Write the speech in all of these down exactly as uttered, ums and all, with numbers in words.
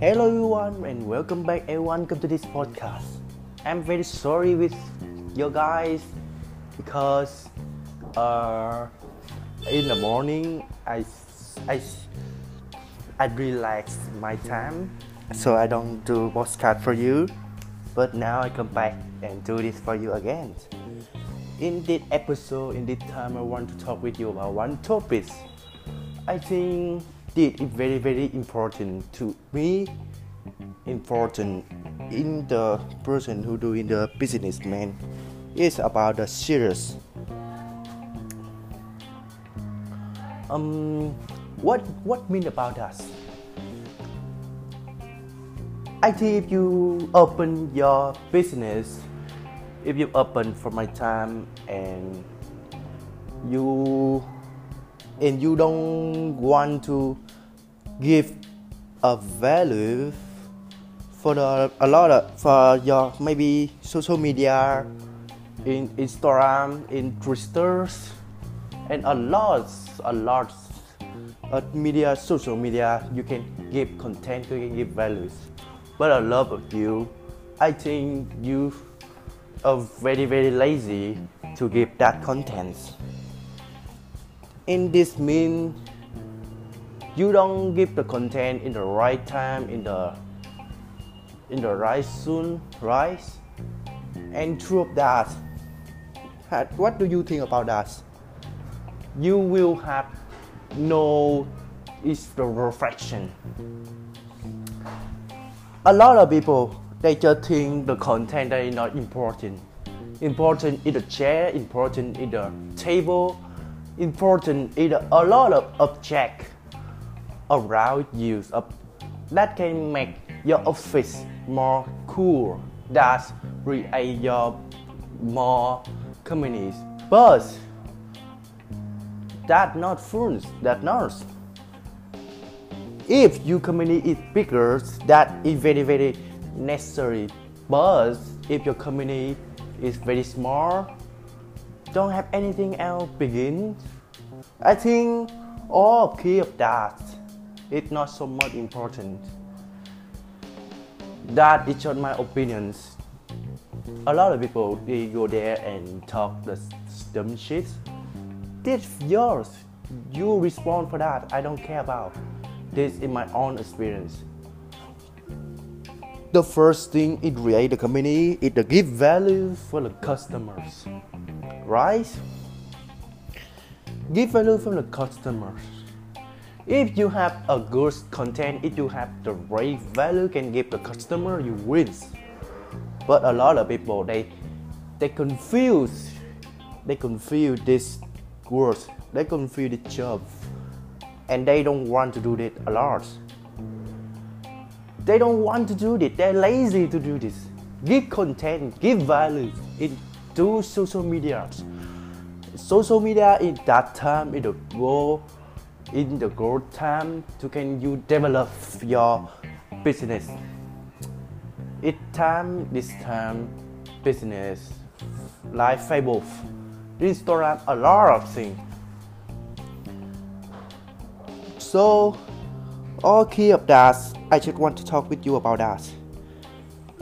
Hello everyone and welcome back everyone come to this podcast. I'm very sorry with you guys because uh, in the morning I I I relax my time, so I don't do podcast for you. But now I come back and do this for you again. In this episode, in this time, I want to talk with you about one topic. I think this is very, very important to me, important in the person who doing the businessman. It's about the serious. Um, what what mean about us? I think if you open your business, if you open for my time and you and you don't want to give a value for the, a lot of for your maybe social media, in Instagram, in Twitter, and a lot, a lot of media, social media, you can give content, you can give values. But I love you. I think you are very, very lazy to give that content. In this mean, you don't give the content in the right time, in the in the right soon, right? And through that, what do you think about that? You will have no is the reflection. A lot of people, they just think the content that is not important. Important is the chair, important is the table, important is the, a lot of objects around you that can make your office more cool, that create your more companies. But that not fun, that not. If your company is bigger, that is very, very necessary. But if your company is very small, don't have anything else begin. I think all key of that is not so much important. That is just my opinions. A lot of people, they go there and talk the dumb shit. This yours, you respond for that, I don't care about. This is my own experience. The first thing it create the company is to give value for the customers, right? Give value from the customers. If you have a good content, if you have the right value can give the customer, you win. But a lot of people they they confuse, they confuse this word, they confuse the job. And they don't want to do it a lot. They don't want to do it. They're lazy to do this. Give content, give value into social media. Social media in that time, in the go, in the growth time, to can you develop your business. It time, this time, business, like Facebook, Instagram, a lot of things. So, all key of that, I just want to talk with you about that.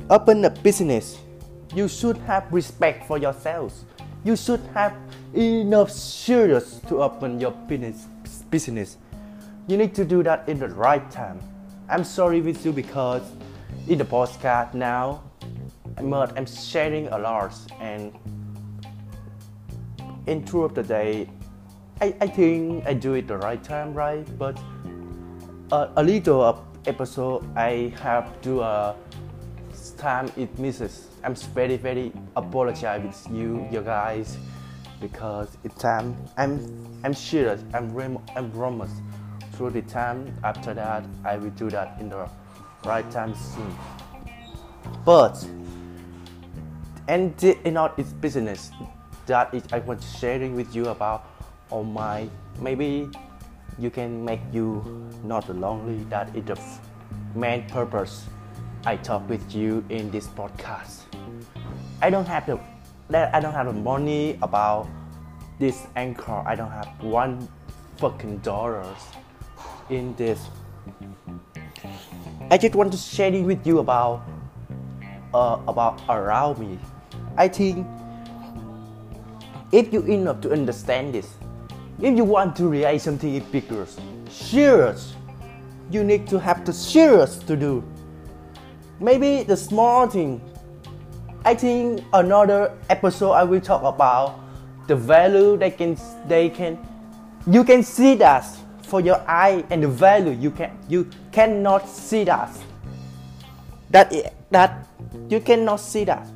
Open a business, you should have respect for yourself. You should have enough serious to open your business. You need to do that in the right time. I'm sorry with you because in the podcast now, I'm sharing a lot and in through of the day, I, I think I do it the right time, right? But uh, a little of episode I have to uh, time it misses. I'm very very apologize with you, you guys, because it's time. I'm I'm serious. I'm rem- I'm promise. Through the time after that, I will do that in the right time soon. But and the, you know, it's business that is I want sharing with you about. Or my maybe you can make you not lonely. That is the f- main purpose I talk with you in this podcast. I don't have the that I don't have the money about this anchor. I don't have one fucking dollars in this. I just want to share it with you about uh, about around me. I think if you enough to understand this, if you want to realize something bigger, serious, you need to have the serious to do. Maybe the small thing. I think another episode I will talk about the value they can they can you can see that for your eye, and the value you can you cannot see that. That that you cannot see that.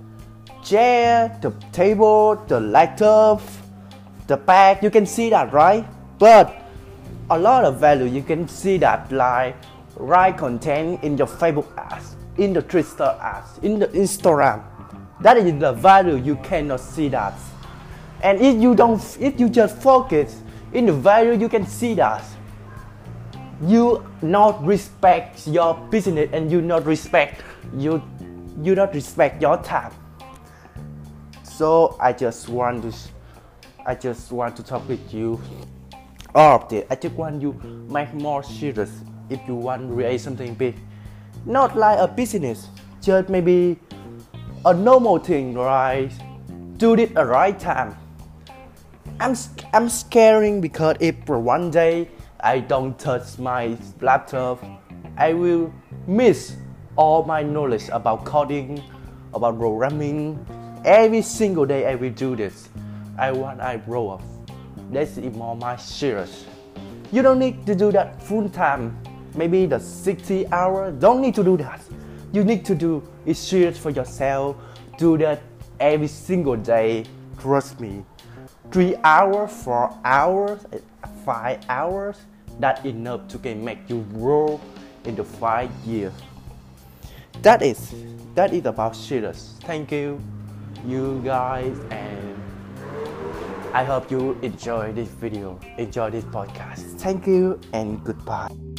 Chair, the table, the laptop, the bag, you can see that, right? But a lot of value you can see that, like write content in your Facebook ads, in the Twitter ads, in the Instagram. That is the value you cannot see that. And if you don't, if you just focus in the value you can see that, you not respect your business, and you not respect you you not respect your time. So I just want to I just want to talk with you all of this. I just want you make more serious if you want to create something big. Not like a business, just maybe a normal thing, right? Do it at the right time. I'm I'm scaring because if for one day I don't touch my laptop, I will miss all my knowledge about coding, about programming. Every single day I will do this. I want I grow up. That's it more my serious. You don't need to do that full time. Maybe the sixty hours. Don't need to do that. You need to do is serious for yourself. Do that every single day. Trust me. Three hours, four hours, five hours. That enough to can make you grow in the five years. That is that is about serious. Thank you, you guys, and I hope you enjoy this video, enjoy this podcast. Thank you and goodbye.